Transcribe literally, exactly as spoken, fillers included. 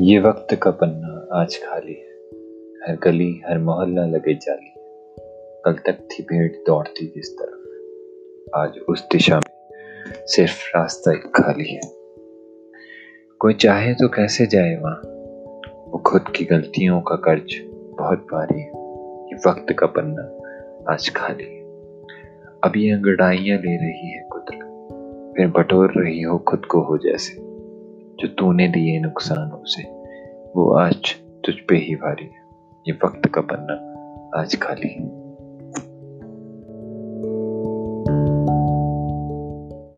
ये वक्त का पन्ना आज खाली है, हर गली हर मोहल्ला लगे जाली है। कल तक थी भीड़ दौड़ती इस तरफ, आज उस दिशा में सिर्फ रास्ता एक खाली है। कोई चाहे तो कैसे जाए वहाँ, वो खुद की गलतियों का कर्ज बहुत भारी है। ये वक्त का पन्ना आज खाली है, अब ये अंगड़ाइयाँ ले रही है कुदरत, फिर बटोर रही हो खुद को हो जैसे। जो तूने दिए नुकसानों से वो आज तुझ पे ही भारी है। ये वक्त का पन्ना आज खाली है।